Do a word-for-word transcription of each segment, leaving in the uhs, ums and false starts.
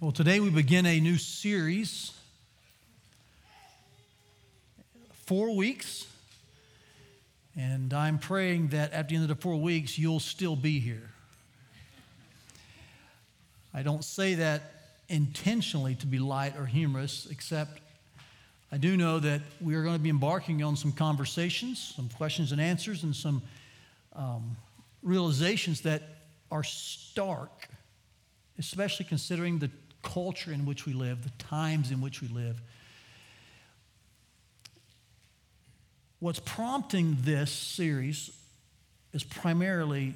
Well, today we begin a new series, four weeks, and I'm praying that at the end of the four weeks, you'll still be here. I don't say that intentionally to be light or humorous, except I do know that we are going to be embarking on some conversations, some questions and answers, and some um, realizations that are stark, especially considering the culture in which we live, the times in which we live. What's prompting this series is primarily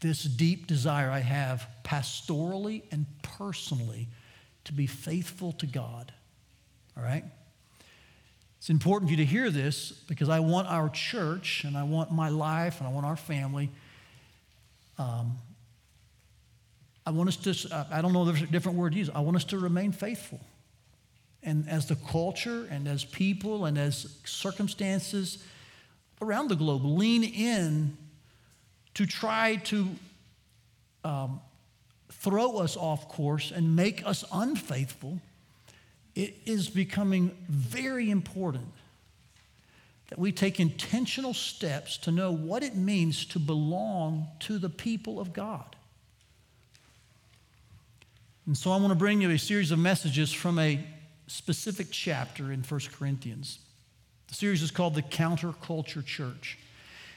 this deep desire I have pastorally and personally to be faithful to God, all right? It's important for you to hear this because I want our church and I want my life and I want our family. Um, I want us to, I don't know if there's a different word to use, I want us to remain faithful. And as the culture and as people and as circumstances around the globe lean in to try to um, throw us off course and make us unfaithful, it is becoming very important that we take intentional steps to know what it means to belong to the people of God. And so I want to bring you a series of messages from a specific chapter in First Corinthians. The series is called The Counterculture Church.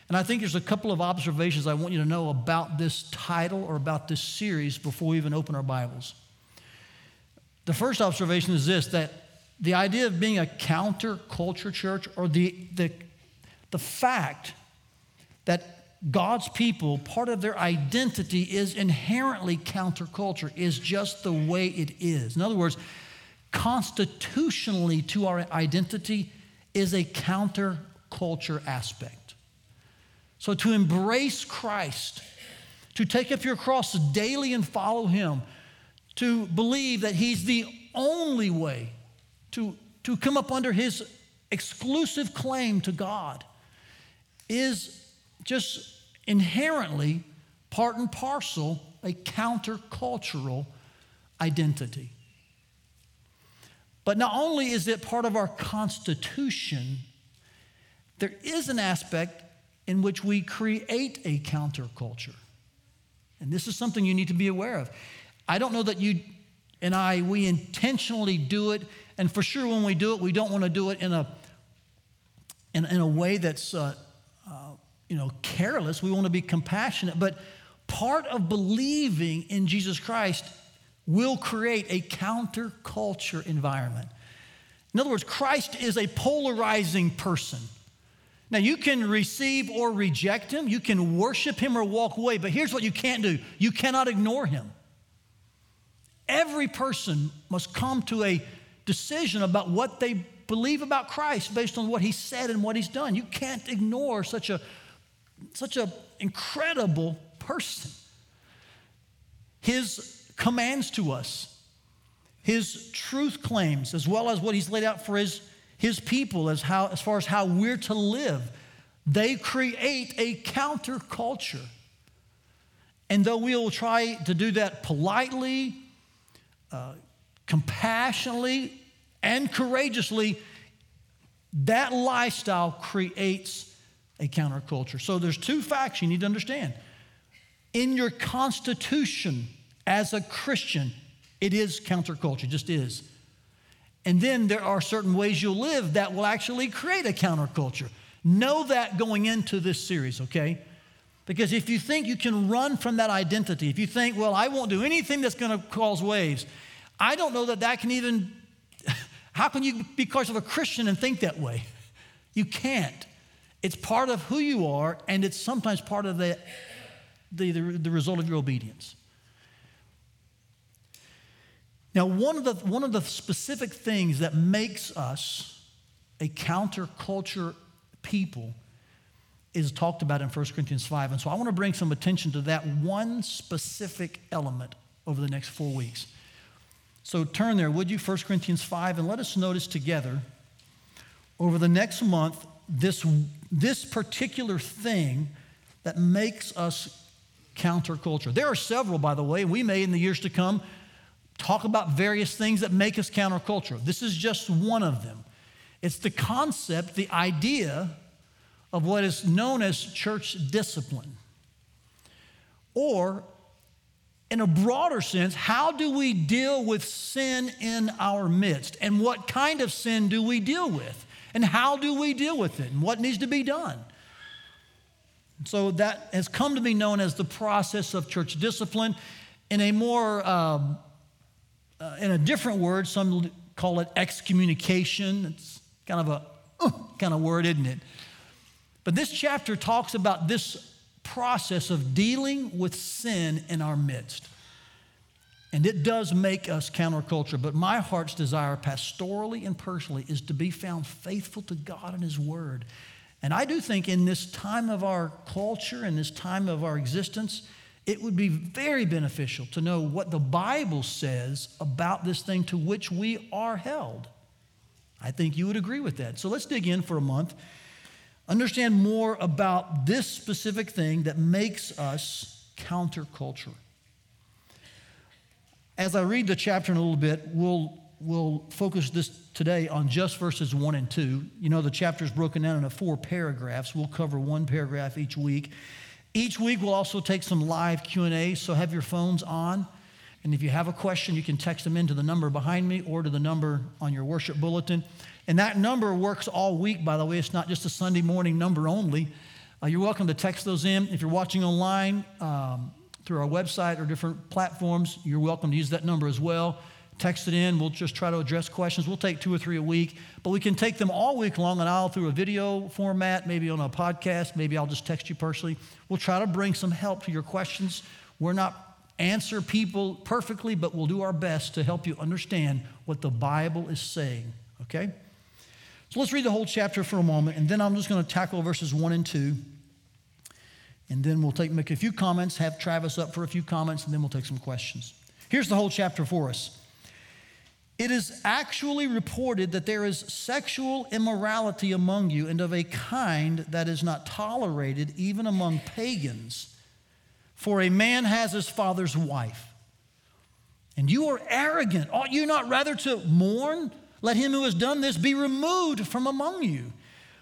And I think there's a couple of observations I want you to know about this title or about this series before we even open our Bibles. The first observation is this, that the idea of being a counterculture church, or the, the, the fact that God's people, part of their identity is inherently counterculture, is just the way it is. In other words, constitutionally to our identity is a counterculture aspect. So to embrace Christ, to take up your cross daily and follow him, to believe that he's the only way, to, to come up under his exclusive claim to God is just inherently, part and parcel, a countercultural identity. But not only is it part of our constitution, there is an aspect in which we create a counterculture. And this is something you need to be aware of. I don't know that you and I, we intentionally do it, and for sure when we do it, we don't want to do it in a, in, in a way that's Uh, uh, you know, careless. We want to be compassionate. But part of believing in Jesus Christ will create a counterculture environment. In other words, Christ is a polarizing person. Now, you can receive or reject him. You can worship him or walk away. But here's what you can't do. You cannot ignore him. Every person must come to a decision about what they believe about Christ based on what he said and what he's done. You can't ignore such a Such an incredible person. His commands to us, his truth claims, as well as what he's laid out for his, his people as, how, as far as how we're to live, they create a counterculture. And though we will try to do that politely, uh, compassionately, and courageously, that lifestyle creates a counterculture. So there's two facts you need to understand. In your constitution as a Christian, it is counterculture, it just is. And then there are certain ways you'll live that will actually create a counterculture. Know that going into this series, okay? Because if you think you can run from that identity, if you think, well, I won't do anything that's going to cause waves, I don't know that that can even, how can you be called a Christian and think that way? You can't. It's part of who you are, and it's sometimes part of the, the, the, the result of your obedience. Now, one of, the, one of the specific things that makes us a counterculture people is talked about in First Corinthians five. And so I want to bring some attention to that one specific element over the next four weeks. So turn there, would you, First Corinthians five, and let us notice together over the next month this This particular thing that makes us counterculture. There are several, by the way. We may, in the years to come, talk about various things that make us countercultural. This is just one of them. It's the concept, the idea of what is known as church discipline. Or, in a broader sense, how do we deal with sin in our midst? And what kind of sin do we deal with? And how do we deal with it? And what needs to be done? So that has come to be known as the process of church discipline. In a more, uh, uh, in a different word, some call it excommunication. It's kind of a uh, kind of word, isn't it? But this chapter talks about this process of dealing with sin in our midst. And it does make us counterculture, but my heart's desire pastorally and personally is to be found faithful to God and His Word. And I do think in this time of our culture and this time of our existence, it would be very beneficial to know what the Bible says about this thing to which we are held. I think you would agree with that. So let's dig in for a month. Understand more about this specific thing that makes us counterculture. As I read the chapter in a little bit, we'll we'll focus this today on just verses one and two. You know, the chapter's broken down into four paragraphs. We'll cover one paragraph each week. Each week we'll also take some live Q and A, so have your phones on. And if you have a question, you can text them into the number behind me or to the number on your worship bulletin. And that number works all week, by the way. It's not just a Sunday morning number only. Uh, you're welcome to text those in. If you're watching online um, through our website or different platforms, you're welcome to use that number as well. Text it in. We'll just try to address questions. We'll take two or three a week, but we can take them all week long, and I'll through a video format, maybe on a podcast, maybe I'll just text you personally. We'll try to bring some help to your questions. We're not answer people perfectly, but we'll do our best to help you understand what the Bible is saying, okay? So let's read the whole chapter for a moment, and then I'm just going to tackle verses one and two, and then we'll take make a few comments, have Travis up for a few comments, and then we'll take some questions. Here's the whole chapter for us. It is actually reported that there is sexual immorality among you, and of a kind that is not tolerated even among pagans. For a man has his father's wife, and you are arrogant. Ought you not rather to mourn? Let him who has done this be removed from among you.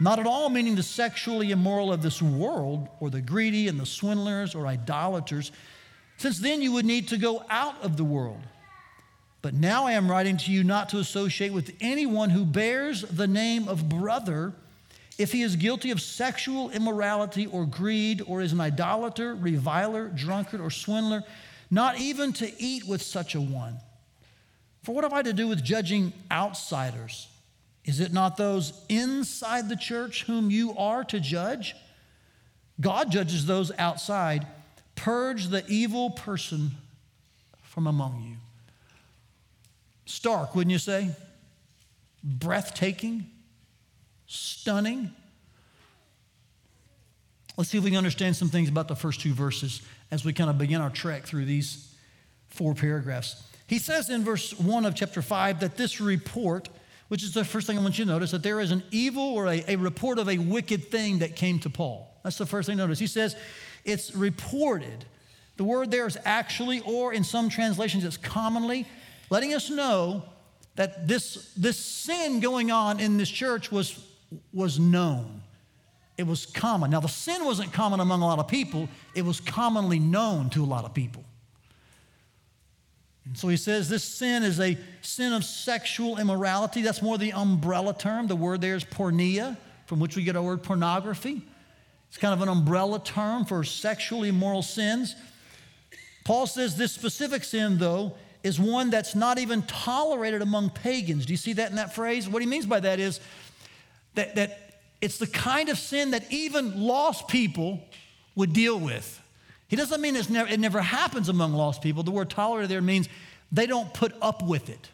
not at all meaning the sexually immoral of this world, or the greedy and the swindlers or idolaters, since then you would need to go out of the world. But now I am writing to you not to associate with anyone who bears the name of brother, if he is guilty of sexual immorality or greed, or is an idolater, reviler, drunkard, or swindler, not even to eat with such a one. For what have I to do with judging outsiders? Is it not those inside the church whom you are to judge? God judges those outside. Purge the evil person from among you. Stark, wouldn't you say? Breathtaking. Stunning. Let's see if we can understand some things about the first two verses as we kind of begin our trek through these four paragraphs. He says in verse one of chapter five that this report, which is the first thing I want you to notice, that there is an evil or a, a report of a wicked thing that came to Paul. That's the first thing notice. He says it's reported. The word there is actually, or in some translations it's commonly, letting us know that this, this sin going on in this church was was known. It was common. Now, the sin wasn't common among a lot of people. It was commonly known to a lot of people. And so he says this sin is a sin of sexual immorality. That's more the umbrella term. The word there is porneia, from which we get our word pornography. It's kind of an umbrella term for sexually immoral sins. Paul says this specific sin, though, is one that's not even tolerated among pagans. Do you see that in that phrase? What he means by that is that, that it's the kind of sin that even lost people would deal with. He doesn't mean it's never, it never happens among lost people. The word tolerated there means they don't put up with it.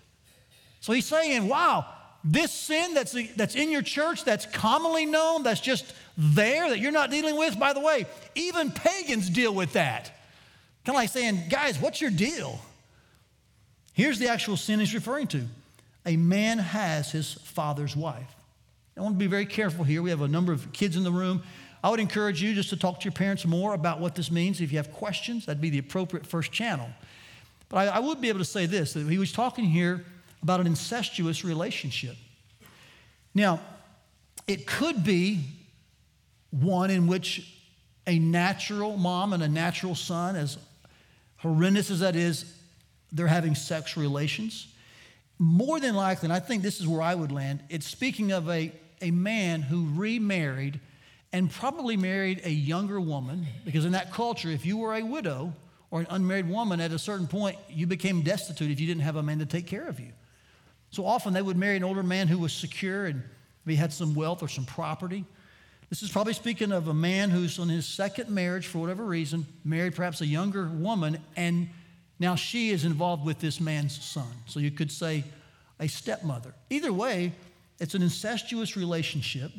So he's saying, wow, this sin that's, that's in your church, that's commonly known, that's just there, that you're not dealing with, by the way, even pagans deal with that. Kind of like saying, guys, what's your deal? Here's the actual sin he's referring to. A man has his father's wife. I want to be very careful here. We have a number of kids in the room. I would encourage you just to talk to your parents more about what this means. If you have questions, that'd be the appropriate first channel. But I, I would be able to say this, that he was talking here about an incestuous relationship. Now, it could be one in which a natural mom and a natural son, as horrendous as that is, they're having sex relations. More than likely, and I think this is where I would land, it's speaking of a, a man who remarried and probably married a younger woman, because in that culture, if you were a widow or an unmarried woman, at a certain point, you became destitute if you didn't have a man to take care of you. So often they would marry an older man who was secure and maybe had some wealth or some property. This is probably speaking of a man who's on his second marriage, for whatever reason, married perhaps a younger woman, and now she is involved with this man's son. So you could say a stepmother. Either way, it's an incestuous relationship.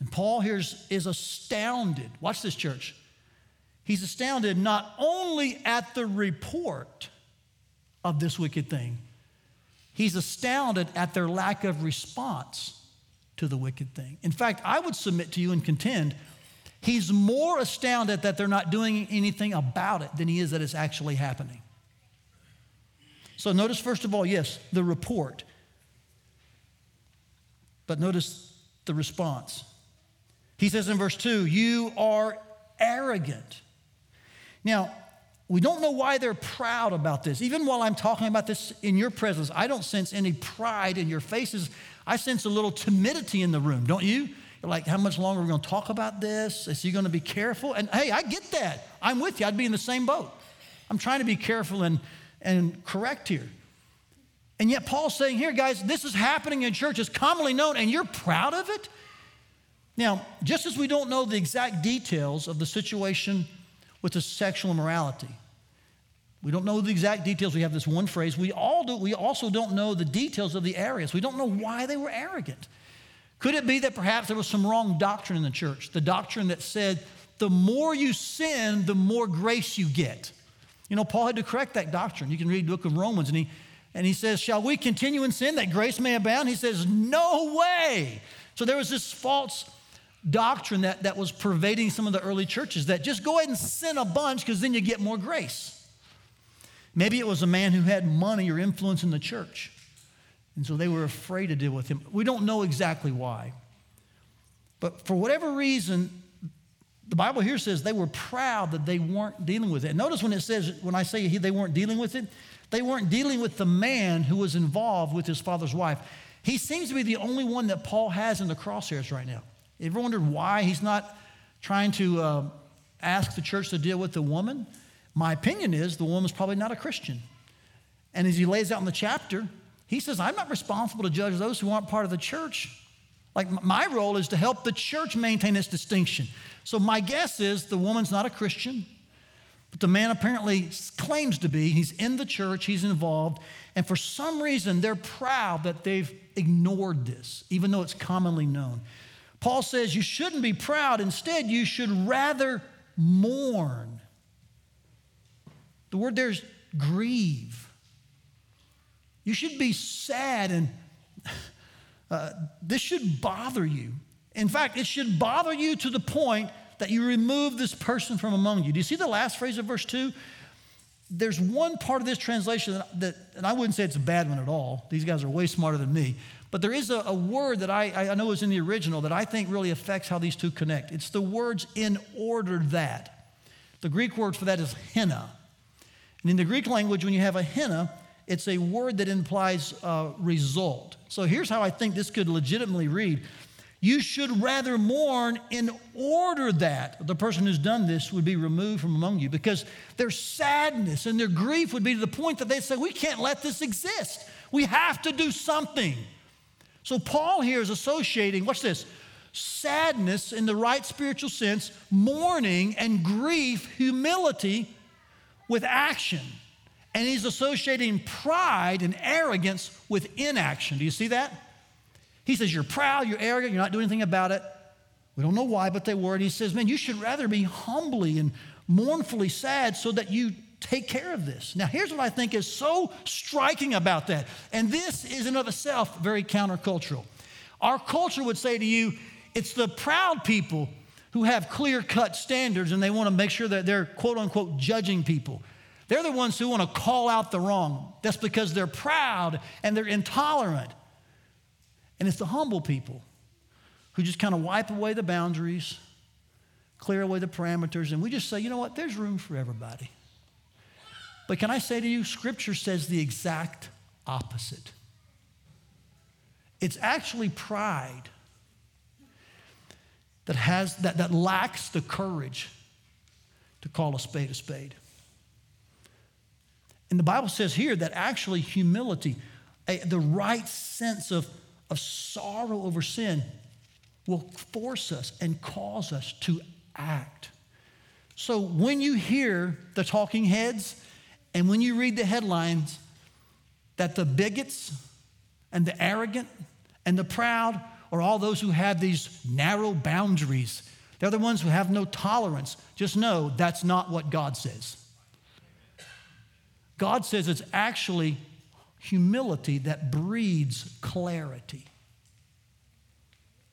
And Paul here is, is astounded. Watch this, church. He's astounded not only at the report of this wicked thing, he's astounded at their lack of response to the wicked thing. In fact, I would submit to you and contend he's more astounded that they're not doing anything about it than he is that it's actually happening. So notice, first of all, yes, the report. But notice the response. He says in verse two, you are arrogant. Now, we don't know why they're proud about this. Even while I'm talking about this in your presence, I don't sense any pride in your faces. I sense a little timidity in the room, don't you? Like, how much longer are we going to talk about this? Is he going to be careful? And hey, I get that. I'm with you. I'd be in the same boat. I'm trying to be careful and, and correct here. And yet Paul's saying here, guys, this is happening in church. It's commonly known, and you're proud of it? Now, just as we don't know the exact details of the situation with the sexual immorality, we don't know the exact details. We have this one phrase. We all do. We also don't know the details of the areas. We don't know why they were arrogant. Could it be that perhaps there was some wrong doctrine in the church? The doctrine that said, the more you sin, the more grace you get. You know, Paul had to correct that doctrine. You can read the book of Romans, and he, and he says, shall we continue in sin that grace may abound? He says, no way. So there was this false doctrine that, that was pervading some of the early churches that just go ahead and sin a bunch because then you get more grace. Maybe it was a man who had money or influence in the church. And so they were afraid to deal with him. We don't know exactly why. But for whatever reason, the Bible here says they were proud that they weren't dealing with it. And notice when it says, when I say they weren't dealing with it, they weren't dealing with the man who was involved with his father's wife. He seems to be the only one that Paul has in the crosshairs right now. You ever wondered why he's not trying to uh, ask the church to deal with the woman? My opinion is the woman's probably not a Christian. And as he lays out in the chapter, he says, I'm not responsible to judge those who aren't part of the church. Like, my role is to help the church maintain its distinction. So my guess is the woman's not a Christian, but the man apparently claims to be. He's in the church, he's involved, and for some reason they're proud that they've ignored this, even though it's commonly known. Paul says you shouldn't be proud. Instead, you should rather mourn. The word there is grieve. You should be sad, and uh, this should bother you. In fact, it should bother you to the point that you remove this person from among you. Do you see the last phrase of verse two? There's one part of this translation that, that and I wouldn't say it's a bad one at all. These guys are way smarter than me. But there is a, a word that I, I know is in the original that I think really affects how these two connect. It's the words in order that. The Greek word for that is henna. And in the Greek language, when you have a henna, it's a word that implies uh, result. So here's how I think this could legitimately read. You should rather mourn in order that the person who's done this would be removed from among you, because their sadness and their grief would be to the point that they say, we can't let this exist. We have to do something. So Paul here is associating, watch this, sadness in the right spiritual sense, mourning and grief, humility with action. And he's associating pride and arrogance with inaction. Do you see that? He says, you're proud, you're arrogant, you're not doing anything about it. We don't know why, but they were. And he says, man, you should rather be humbly and mournfully sad so that you take care of this. Now, here's what I think is so striking about that. And this is in and of itself very countercultural. Our culture would say to you, it's the proud people who have clear-cut standards and they want to make sure that they're, quote unquote, judging people. They're the ones who want to call out the wrong. That's because they're proud and they're intolerant. And it's the humble people who just kind of wipe away the boundaries, clear away the parameters, and we just say, you know what, there's room for everybody. But can I say to you, Scripture says the exact opposite. It's actually pride that has that, that lacks the courage to call a spade a spade. And the Bible says here that actually humility, a, the right sense of of sorrow over sin will force us and cause us to act. So when you hear the talking heads and when you read the headlines that the bigots and the arrogant and the proud are all those who have these narrow boundaries, they're the ones who have no tolerance, just know that's not what God says. God says it's actually humility that breeds clarity.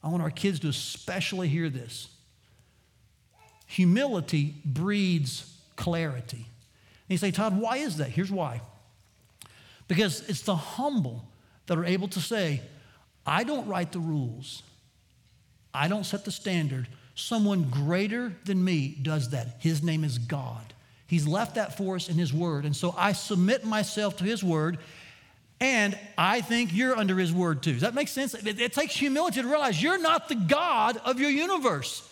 I want our kids to especially hear this. Humility breeds clarity. And you say, Todd, why is that? Here's why. Because it's the humble that are able to say, I don't write the rules. I don't set the standard. Someone greater than me does that. His name is God. He's left that for us in His Word. And so I submit myself to His Word, and I think you're under His word too. Does that make sense? It, it takes humility to realize you're not the God of your universe.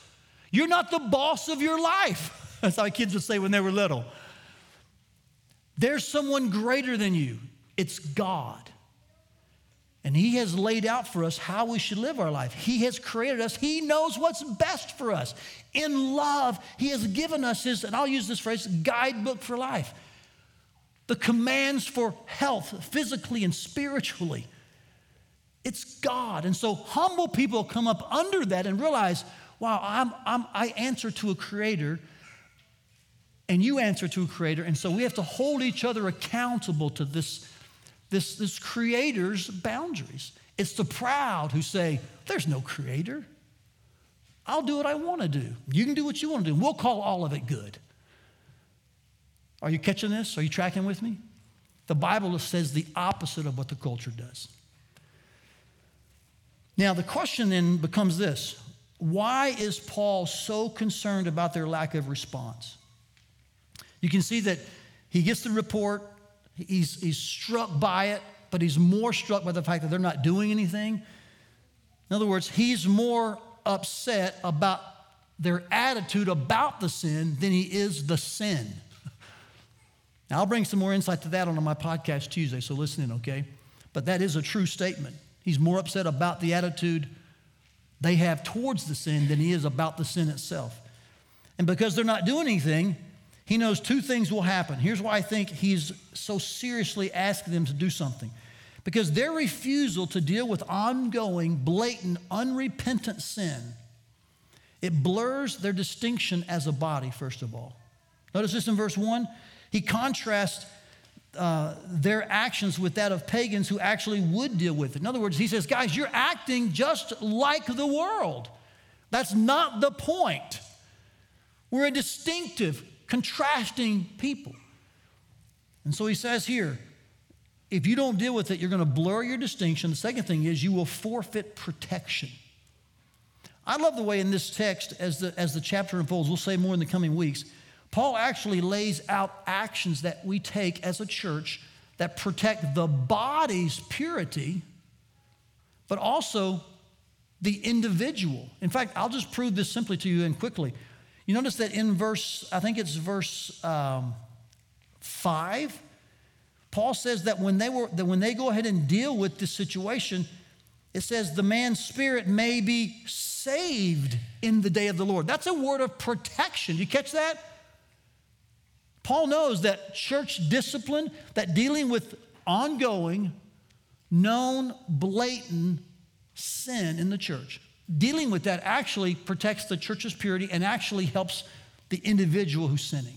You're not the boss of your life. That's how kids would say when they were little. There's someone greater than you. It's God. And He has laid out for us how we should live our life. He has created us. He knows what's best for us. In love, He has given us His, and I'll use this phrase, guidebook for life. The commands for health, physically and spiritually. It's God. And so humble people come up under that and realize, wow, I'm, I'm, I answer to a creator and you answer to a creator. And so we have to hold each other accountable to this, this, this creator's boundaries. It's the proud who say, there's no creator. I'll do what I want to do. You can do what you want to do. We'll call all of it good. Are you catching this? Are you tracking with me? The Bible says the opposite of what the culture does. Now, the question then becomes this. Why is Paul so concerned about their lack of response? You can see that he gets the report. He's, he's struck by it, but he's more struck by the fact that they're not doing anything. In other words, he's more upset about their attitude about the sin than he is the sin. Now, I'll bring some more insight to that on my podcast Tuesday, so listen in, okay? But that is a true statement. He's more upset about the attitude they have towards the sin than he is about the sin itself. And because they're not doing anything, he knows two things will happen. Here's why I think he's so seriously asking them to do something. Because their refusal to deal with ongoing, blatant, unrepentant sin, it blurs their distinction as a body, first of all. Notice this in verse one. He contrasts uh, their actions with that of pagans who actually would deal with it. In other words, he says, guys, you're acting just like the world. That's not the point. We're a distinctive, contrasting people. And so he says here, if you don't deal with it, you're going to blur your distinction. The second thing is you will forfeit protection. I love the way in this text, as the, as the chapter unfolds, we'll say more in the coming weeks, Paul actually lays out actions that we take as a church that protect the body's purity, but also the individual. In fact, I'll just prove this simply to you and quickly. You notice that in verse, I think it's verse um, five, Paul says that when they were that when they go ahead and deal with this situation, it says the man's spirit may be saved in the day of the Lord. That's a word of protection. Do you catch that? Paul knows that church discipline, that dealing with ongoing, known, blatant sin in the church, dealing with that actually protects the church's purity and actually helps the individual who's sinning.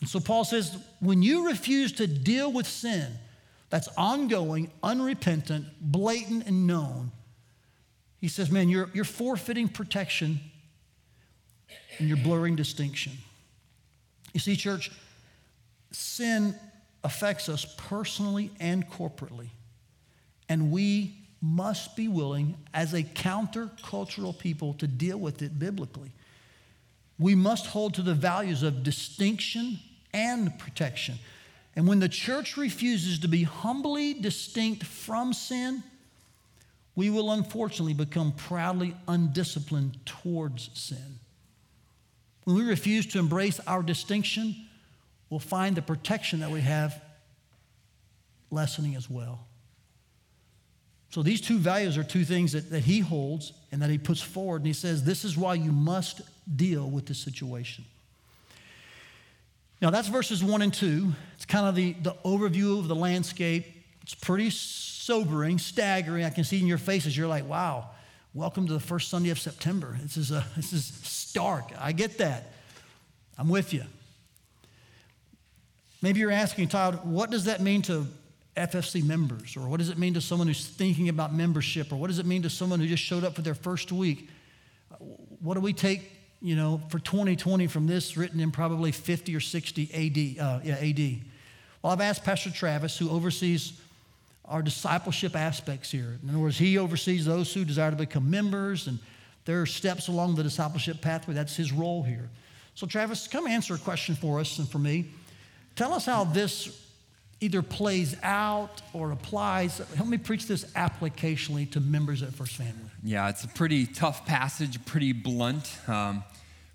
And so Paul says, when you refuse to deal with sin that's ongoing, unrepentant, blatant, and known, he says, man, you're, you're forfeiting protection and you're blurring distinction. You see, church, sin affects us personally and corporately. And we must be willing, as a countercultural people, to deal with it biblically. We must hold to the values of distinction and protection. And when the church refuses to be humbly distinct from sin, we will unfortunately become proudly undisciplined towards sin. When we refuse to embrace our distinction, we'll find the protection that we have lessening as well. So these two values are two things that, that he holds and that he puts forward, and he says, this is why you must deal with this situation. Now, that's verses one and two. It's kind of the, the overview of the landscape. It's pretty sobering, staggering. I can see in your faces, you're like, wow, welcome to the first Sunday of September. This is, a, this is stark. I get that. I'm with you. Maybe you're asking, Todd, what does that mean to F F C members, or what does it mean to someone who's thinking about membership, or what does it mean to someone who just showed up for their first week? What do we take, you know, for twenty twenty from this written in probably fifty or sixty A D? Uh, yeah, A D. Well, I've asked Pastor Travis, who oversees our discipleship aspects here. In other words, he oversees those who desire to become members, and there are steps along the discipleship pathway. That's his role here. So, Travis, come answer a question for us and for me. Tell us how this either plays out or applies. Help me preach this applicationally to members at First Family. Yeah, it's a pretty tough passage, pretty blunt, um,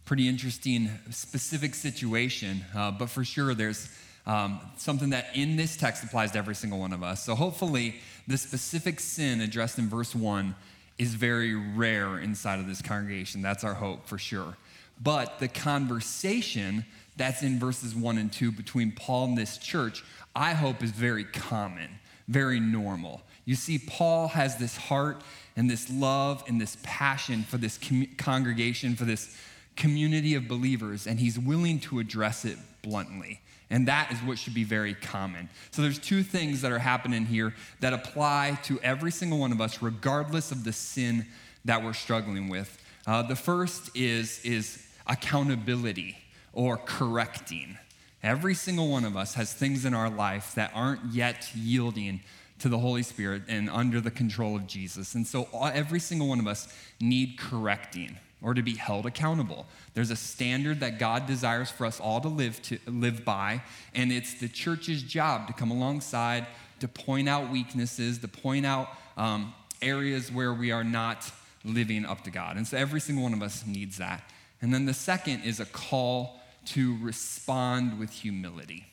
pretty interesting, specific situation. Uh, but for sure, there's um, something that in this text applies to every single one of us. So hopefully, the specific sin addressed in verse one is very rare inside of this congregation. That's our hope for sure. But the conversation that's in verses one and two between Paul and this church, I hope is very common, very normal. You see, Paul has this heart and this love and this passion for this com- congregation, for this community of believers, and he's willing to address it bluntly. And that is what should be very common. So there's two things that are happening here that apply to every single one of us, regardless of the sin that we're struggling with. Uh, the first is, is accountability or correcting. Every single one of us has things in our life that aren't yet yielding to the Holy Spirit and under the control of Jesus. And so every single one of us need correcting or to be held accountable. There's a standard that God desires for us all to live to live by, and it's the church's job to come alongside, to point out weaknesses, to point out um, areas where we are not living up to God. And so every single one of us needs that. And then the second is a call to respond with humility.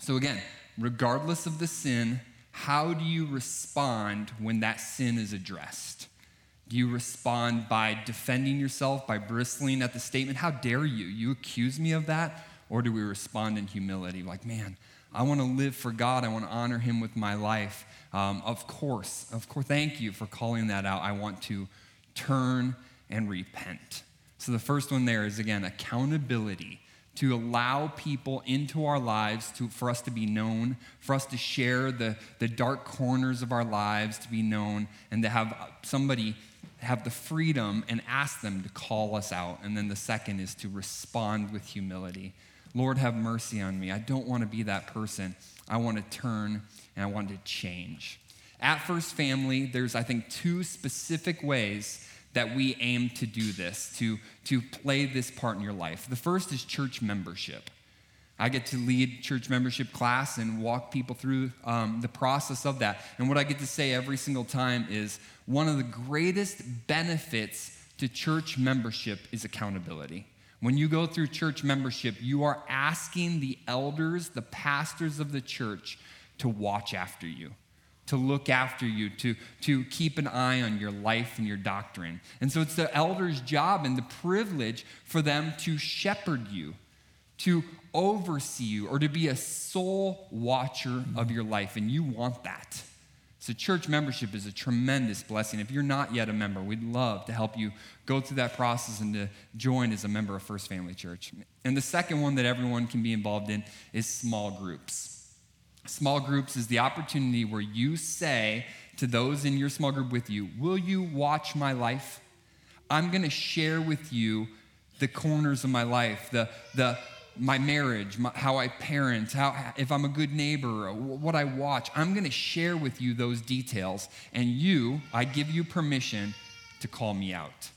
So again, regardless of the sin, how do you respond when that sin is addressed? Do you respond by defending yourself, by bristling at the statement, how dare you? You accuse me of that? Or do we respond in humility? Like, man, I want to live for God. I want to honor him with my life. Um, of course, of course, thank you for calling that out. I want to turn and repent. So the first one there is, again, accountability. To allow people into our lives, to, for us to be known, for us to share the, the dark corners of our lives, to be known, and to have somebody have the freedom and ask them to call us out. And then the second is to respond with humility. Lord, have mercy on me. I don't want to be that person. I want to turn and I want to change. At First Family, there's, I think, two specific ways that we aim to do this, to, to play this part in your life. The first is church membership. I get to lead church membership class and walk people through um, the process of that. And what I get to say every single time is one of the greatest benefits to church membership is accountability. When you go through church membership, you are asking the elders, the pastors of the church, to watch after you, to look after you, to, to keep an eye on your life and your doctrine. And so it's the elders' job and the privilege for them to shepherd you, to oversee you, or to be a sole watcher of your life, and you want that. So church membership is a tremendous blessing. If you're not yet a member, we'd love to help you go through that process and to join as a member of First Family Church. And the second one that everyone can be involved in is small groups. Small groups is the opportunity where you say to those in your small group with you, will you watch my life? I'm going to share with you the corners of my life, the the my marriage, my, how I parent, how if I'm a good neighbor, what I watch. I'm going to share with you those details, and you, I give you permission to call me out,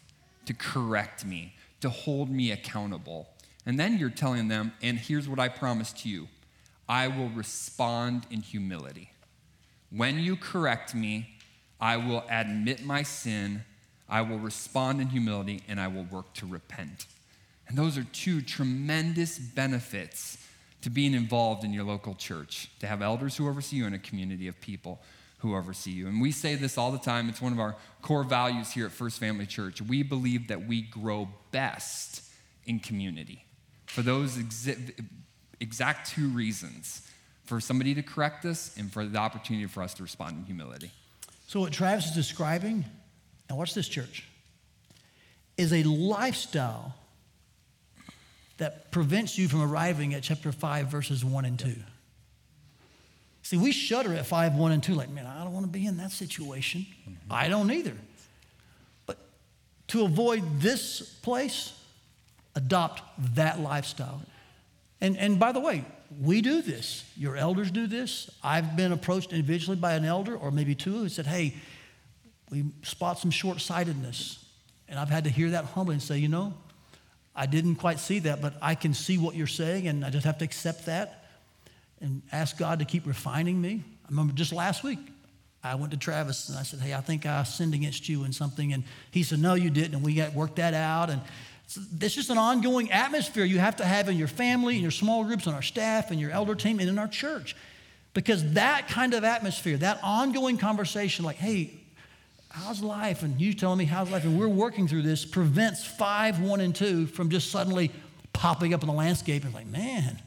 to correct me, to hold me accountable. And then you're telling them, and here's what I promise to you. I will respond in humility. When you correct me, I will admit my sin, I will respond in humility, and I will work to repent. And those are two tremendous benefits to being involved in your local church, to have elders who oversee you and a community of people who oversee you. And we say this all the time. It's one of our core values here at First Family Church. We believe that we grow best in community for those exact two reasons, for somebody to correct us and for the opportunity for us to respond in humility. So what Travis is describing, and watch this, church, is a lifestyle that prevents you from arriving at chapter five, verses one and two. See, we shudder at five, one and two, like, man, I don't want to be in that situation. Mm-hmm. I don't either. But to avoid this place, adopt that lifestyle. And and by the way, we do this. Your elders do this. I've been approached individually by an elder or maybe two who said, hey, we spot some short-sightedness. And I've had to hear that humbly and say, you know, I didn't quite see that, but I can see what you're saying, and I just have to accept that and ask God to keep refining me. I remember just last week, I went to Travis, and I said, hey, I think I sinned against you in something. And he said, no, you didn't, and we got worked that out. And so it's just an ongoing atmosphere you have to have in your family, in your small groups, on our staff, in your elder team, and in our church. Because that kind of atmosphere, that ongoing conversation, like, hey, how's life? And you telling me how's life? And we're working through this, prevents five, one, and two from just suddenly popping up in the landscape. And like, man,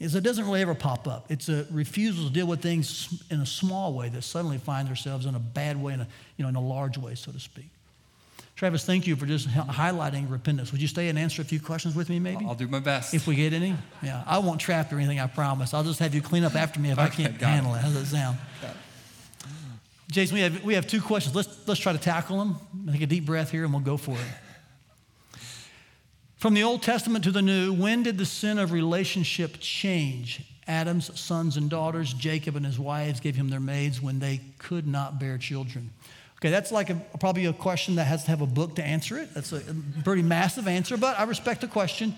it doesn't really ever pop up. It's a refusal to deal with things in a small way that suddenly find themselves in a bad way, in a, you know, in a large way, so to speak. Travis, thank you for just highlighting repentance. Would you stay and answer a few questions with me, maybe? I'll do my best. If we get any? Yeah, I won't trap or anything, I promise. I'll just have you clean up after me if okay, I can't handle it. How does that sound? Jason, we have we have two questions. Let's let's try to tackle them. Take a deep breath here, and we'll go for it. From the Old Testament to the New, when did the sin of relationship change? Adam's sons and daughters, Jacob and his wives gave him their maids when they could not bear children. Okay, that's like a, probably a question that has to have a book to answer it. That's a pretty massive answer, but I respect the question.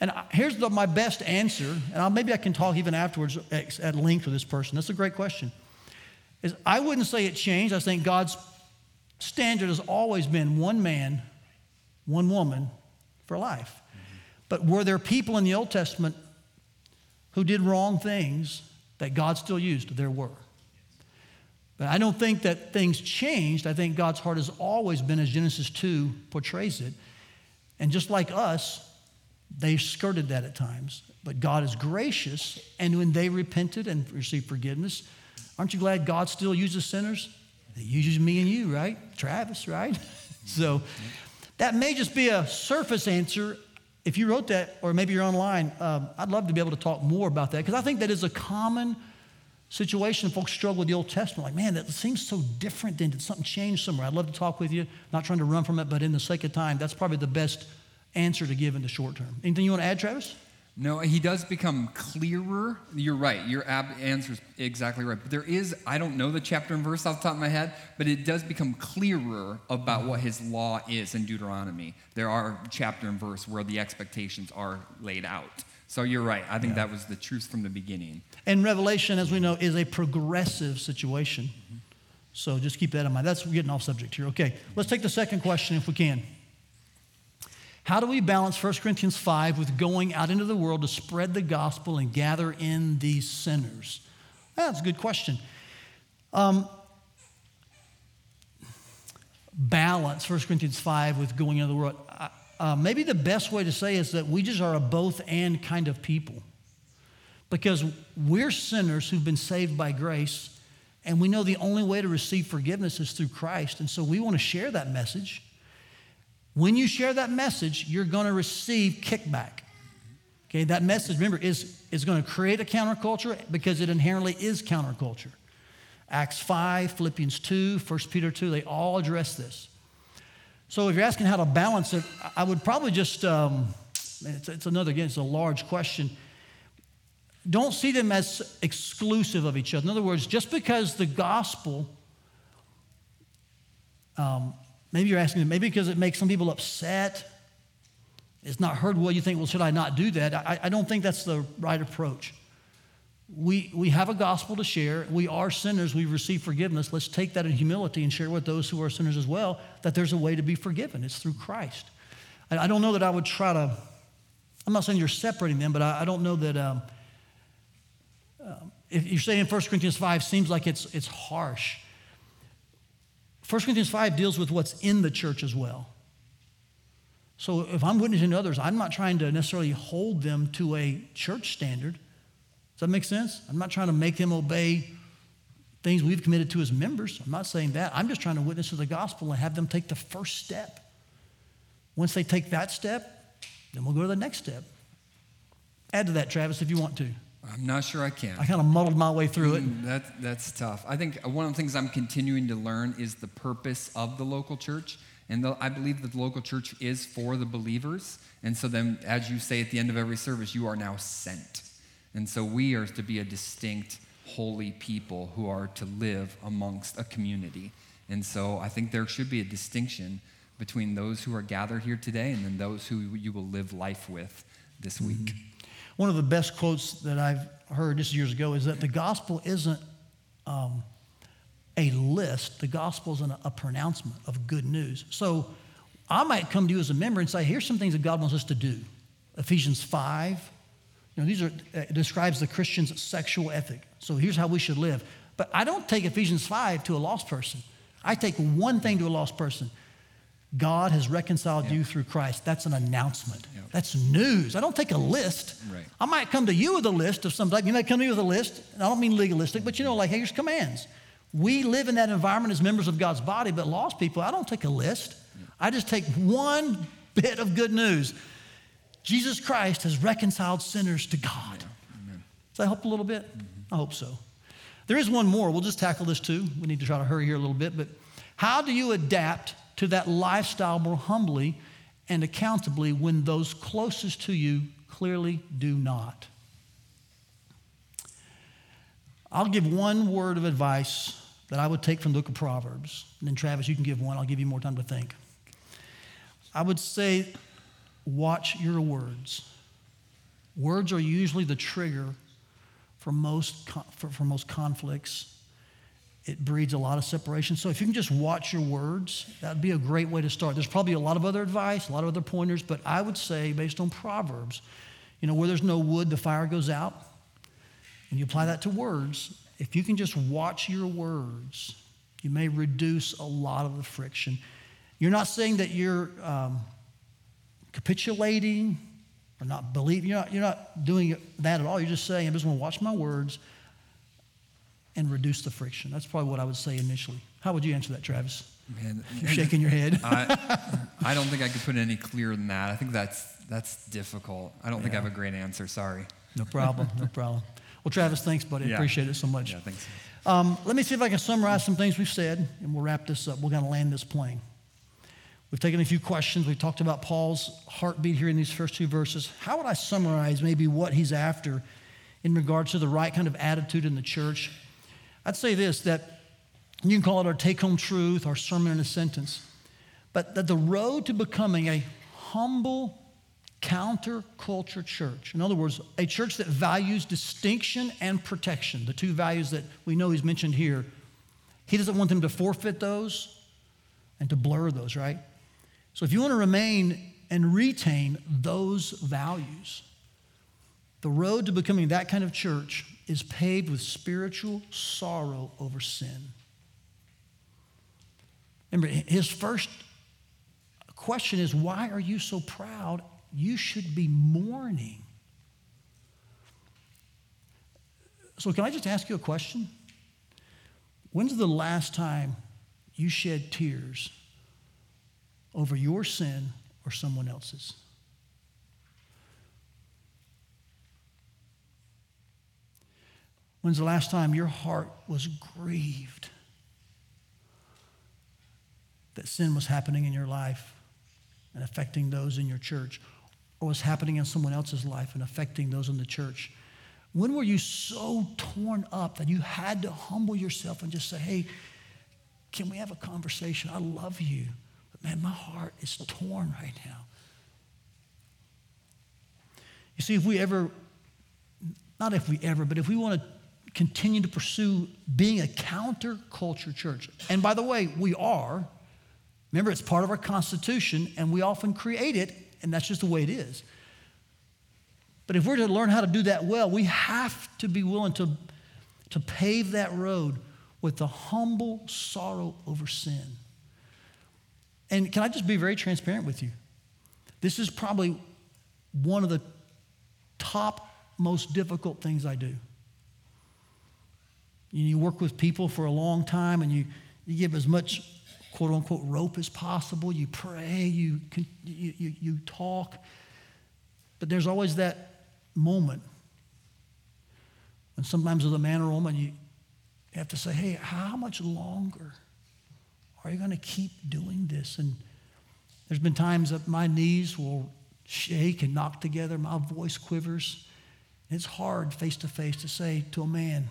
And here's the, my best answer, and I'll, maybe I can talk even afterwards at, at length with this person. That's a great question. Is I wouldn't say it changed. I think God's standard has always been one man, one woman for life. Mm-hmm. But were there people in the Old Testament who did wrong things that God still used? There were. But I don't think that things changed. I think God's heart has always been, as Genesis two portrays it. And just like us, they skirted that at times. But God is gracious, and when they repented and received forgiveness, aren't you glad God still uses sinners? He uses me and you, right? Travis, right? So that may just be a surface answer. If you wrote that, or maybe you're online, um, I'd love to be able to talk more about that, because I think that is a common situation. Folks struggle with the Old Testament. Like, man, that seems so different. Then did something change somewhere? I'd love to talk with you. I'm not trying to run from it, but in the sake of time, that's probably the best answer to give in the short term. Anything you want to add, Travis? No, he does become clearer. You're right. Your answer is exactly right. But there is, I don't know the chapter and verse off the top of my head, but it does become clearer about what his law is in Deuteronomy. There are chapter and verse where the expectations are laid out. So you're right. I think yeah. that was the truth from the beginning. And Revelation, as we know, is a progressive situation. Mm-hmm. So just keep that in mind. That's we're getting off subject here. Okay, let's take the second question if we can. How do we balance First Corinthians five with going out into the world to spread the gospel and gather in these sinners? That's a good question. Um, balance First Corinthians five with going into the world. Uh, maybe the best way to say is that we just are a both and kind of people, because we're sinners who've been saved by grace, and we know the only way to receive forgiveness is through Christ, and so we want to share that message. When you share that message, you're going to receive kickback. Okay, that message, remember, is, is going to create a counterculture because it inherently is counterculture. Acts five, Philippians two, First Peter two, they all address this. So if you're asking how to balance it, I would probably just, um, it's, it's another, again, it's a large question. Don't see them as exclusive of each other. In other words, just because the gospel, um, maybe you're asking, maybe because it makes some people upset, it's not heard well, you think, well, should I not do that? I, I don't think that's the right approach. We we have a gospel to share. We are sinners. We've received forgiveness. Let's take that in humility and share with those who are sinners as well that there's a way to be forgiven. It's through Christ. And I don't know that I would try to, I'm not saying you're separating them, but I, I don't know that, um, um, if you're saying First Corinthians five seems like it's it's harsh. First Corinthians five deals with what's in the church as well. So if I'm witnessing to others, I'm not trying to necessarily hold them to a church standard. Does that make sense? I'm not trying to make them obey things we've committed to as members. I'm not saying that. I'm just trying to witness to the gospel and have them take the first step. Once they take that step, then we'll go to the next step. Add to that, Travis, if you want to. I'm not sure I can. I kind of muddled my way through it. Mm, that, that's tough. I think one of the things I'm continuing to learn is the purpose of the local church. And the, I believe that the local church is for the believers. And so then, as you say at the end of every service, you are now sent. And so we are to be a distinct, holy people who are to live amongst a community. And so I think there should be a distinction between those who are gathered here today and then those who you will live life with this week. One of the best quotes that I've heard just years ago is that the gospel isn't um, a list. The gospel is a pronouncement of good news. So I might come to you as a member and say, here's some things that God wants us to do. Ephesians five. You know, these are, it describes the Christian's sexual ethic. So here's how we should live. But I don't take Ephesians five to a lost person. I take one thing to a lost person. God has reconciled yep. you through Christ. That's an announcement. Yep. That's news. I don't take a list. Right. I might come to you with a list of some type. You might come to me with a list. And I don't mean legalistic, but you know, like, hey, here's commands. We live in that environment as members of God's body, but lost people, I don't take a list. Yep. I just take one bit of good news. Jesus Christ has reconciled sinners to God. Yeah. Does that help a little bit? Mm-hmm. I hope so. There is one more. We'll just tackle this too. We need to try to hurry here a little bit. But how do you adapt to that lifestyle more humbly and accountably when those closest to you clearly do not? I'll give one word of advice that I would take from the book of Proverbs. And then, Travis, you can give one. I'll give you more time to think. I would say, watch your words. Words are usually the trigger for most for, for most conflicts. It breeds a lot of separation. So if you can just watch your words, that would be a great way to start. There's probably a lot of other advice, a lot of other pointers, but I would say, based on Proverbs, you know, where there's no wood, the fire goes out. And you apply that to words. If you can just watch your words, you may reduce a lot of the friction. You're not saying that you're... Um, capitulating or not believing. You're not, you're not doing that at all. You're just saying, I just want to watch my words and reduce the friction. That's probably what I would say initially. How would you answer that, Travis? Man, you're shaking your head. I, I don't think I could put it any clearer than that. I think that's that's difficult. I don't yeah. think I have a great answer. Sorry. No problem. No problem. Well, Travis, thanks, buddy. Yeah. Appreciate it so much. Yeah, thanks. Um, let me see if I can summarize some things we've said, and we'll wrap this up. We're going to land this plane. We've taken a few questions. We've talked about Paul's heartbeat here in these first two verses. How would I summarize maybe what he's after in regards to the right kind of attitude in the church? I'd say this, that you can call it our take-home truth, our sermon in a sentence, but that the road to becoming a humble counterculture church. In other words, a church that values distinction and protection, the two values that we know he's mentioned here. He doesn't want them to forfeit those and to blur those, right? So if you want to remain and retain those values, the road to becoming that kind of church is paved with spiritual sorrow over sin. Remember, his first question is, why are you so proud? You should be mourning. So can I just ask you a question? When's the last time you shed tears over your sin or someone else's? When's the last time your heart was grieved that sin was happening in your life and affecting those in your church, or was happening in someone else's life and affecting those in the church? When were you so torn up that you had to humble yourself and just say, hey, can we have a conversation? I love you, but man, my heart is torn right now. You see, if we ever, not if we ever, but if we want to continue to pursue being a counterculture church, and by the way, we are. Remember, it's part of our constitution, and we often create it, and that's just the way it is. But if we're to learn how to do that well, we have to be willing to, to pave that road with the humble sorrow over sin. And can I just be very transparent with you? This is probably one of the top most difficult things I do. You work with people for a long time, and you, you give as much quote unquote rope as possible. You pray, you, you you you talk, but there's always that moment when sometimes as a man or woman you have to say, hey, how much longer are you going to keep doing this? And there's been times that my knees will shake and knock together, my voice quivers. It's hard face to face to say to a man,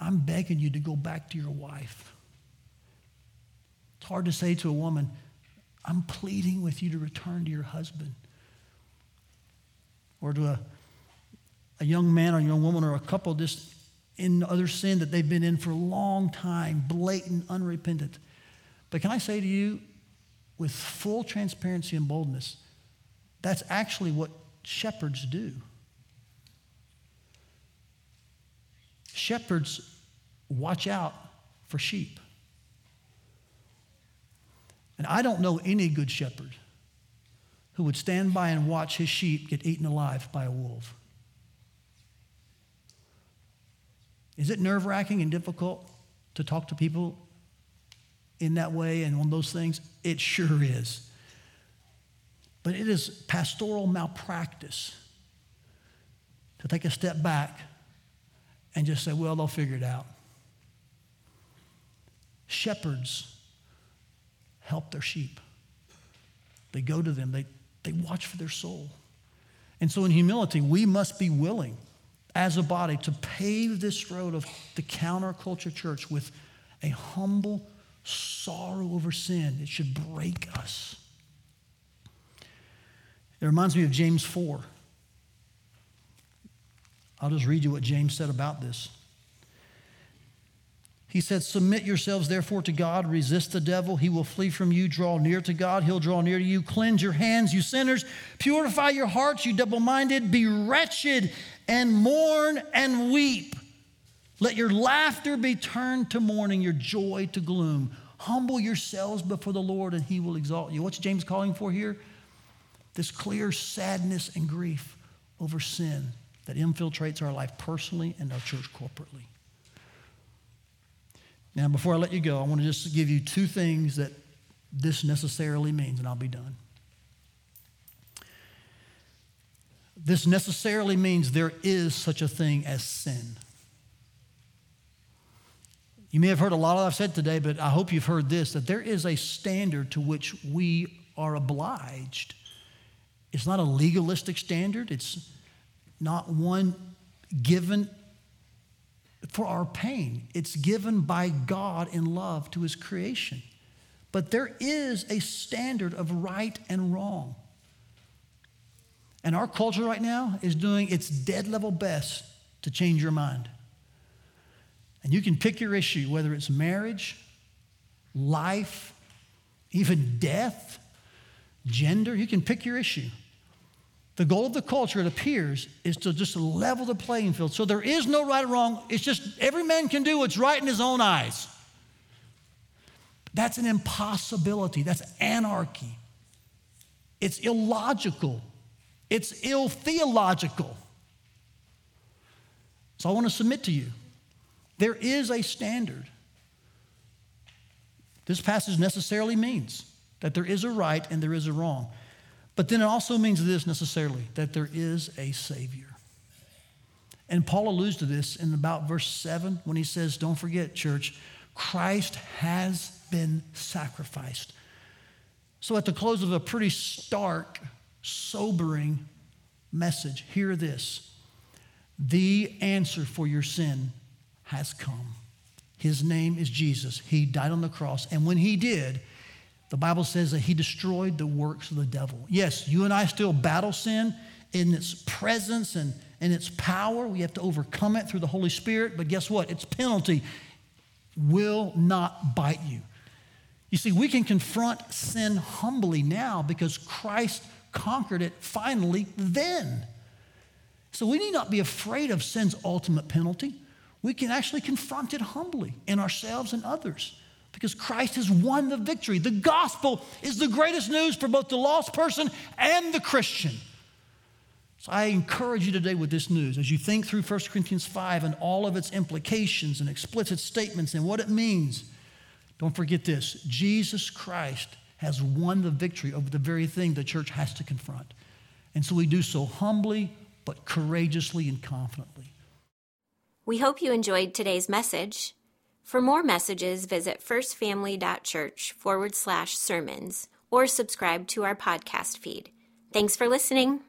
I'm begging you to go back to your wife. It's hard to say to a woman, I'm pleading with you to return to your husband. Or to a, a young man or a young woman or a couple just in other sin that they've been in for a long time, blatant, unrepentant. But can I say to you, with full transparency and boldness, that's actually what shepherds do. Shepherds watch out for sheep. And I don't know any good shepherd who would stand by and watch his sheep get eaten alive by a wolf. Is it nerve-wracking and difficult to talk to people in that way and on those things? It sure is. But it is pastoral malpractice to take a step back and just say, well, they'll figure it out. Shepherds help their sheep. They go to them. They, they watch for their soul. And so in humility, we must be willing as a body to pave this road of the counterculture church with a humble sorrow over sin. It should break us. It reminds me of James four. I'll just read you what James said about this. He said, submit yourselves therefore to God, resist the devil, he will flee from you, draw near to God, he'll draw near to you, cleanse your hands, you sinners, purify your hearts, you double-minded, be wretched and mourn and weep. Let your laughter be turned to mourning, your joy to gloom. Humble yourselves before the Lord and he will exalt you. What's James calling for here? This clear sadness and grief over sin that infiltrates our life personally and our church corporately. Now, before I let you go, I want to just give you two things that this necessarily means, and I'll be done. This necessarily means there is such a thing as sin. You may have heard a lot of what I've said today, but I hope you've heard this, that there is a standard to which we are obliged. It's not a legalistic standard. It's not one given for our pain. It's given by God in love to his creation. But there is a standard of right and wrong. And our culture right now is doing its dead level best to change your mind. And you can pick your issue, whether it's marriage, life, even death, gender. You can pick your issue. The goal of the culture, it appears, is to just level the playing field. So there is no right or wrong. It's just every man can do what's right in his own eyes. That's an impossibility. That's anarchy. It's illogical. It's ill-theological. So I want to submit to you, there is a standard. This passage necessarily means that there is a right and there is a wrong. But then it also means this necessarily, that there is a Savior. And Paul alludes to this in about verse seven when he says, don't forget, church, Christ has been sacrificed. So at the close of a pretty stark, sobering message, hear this. The answer for your sin has come. His name is Jesus. He died on the cross. And when he did, the Bible says that he destroyed the works of the devil. Yes, you and I still battle sin in its presence and in its power. We have to overcome it through the Holy Spirit. But guess what? Its penalty will not bite you. You see, we can confront sin humbly now because Christ conquered it finally then. So we need not be afraid of sin's ultimate penalty. We can actually confront it humbly in ourselves and others, because Christ has won the victory. The gospel is the greatest news for both the lost person and the Christian. So I encourage you today with this news, as you think through First Corinthians five and all of its implications and explicit statements and what it means, don't forget this. Jesus Christ has won the victory over the very thing the church has to confront. And so we do so humbly, but courageously and confidently. We hope you enjoyed today's message. For more messages, visit firstfamily.church forward slash sermons or subscribe to our podcast feed. Thanks for listening.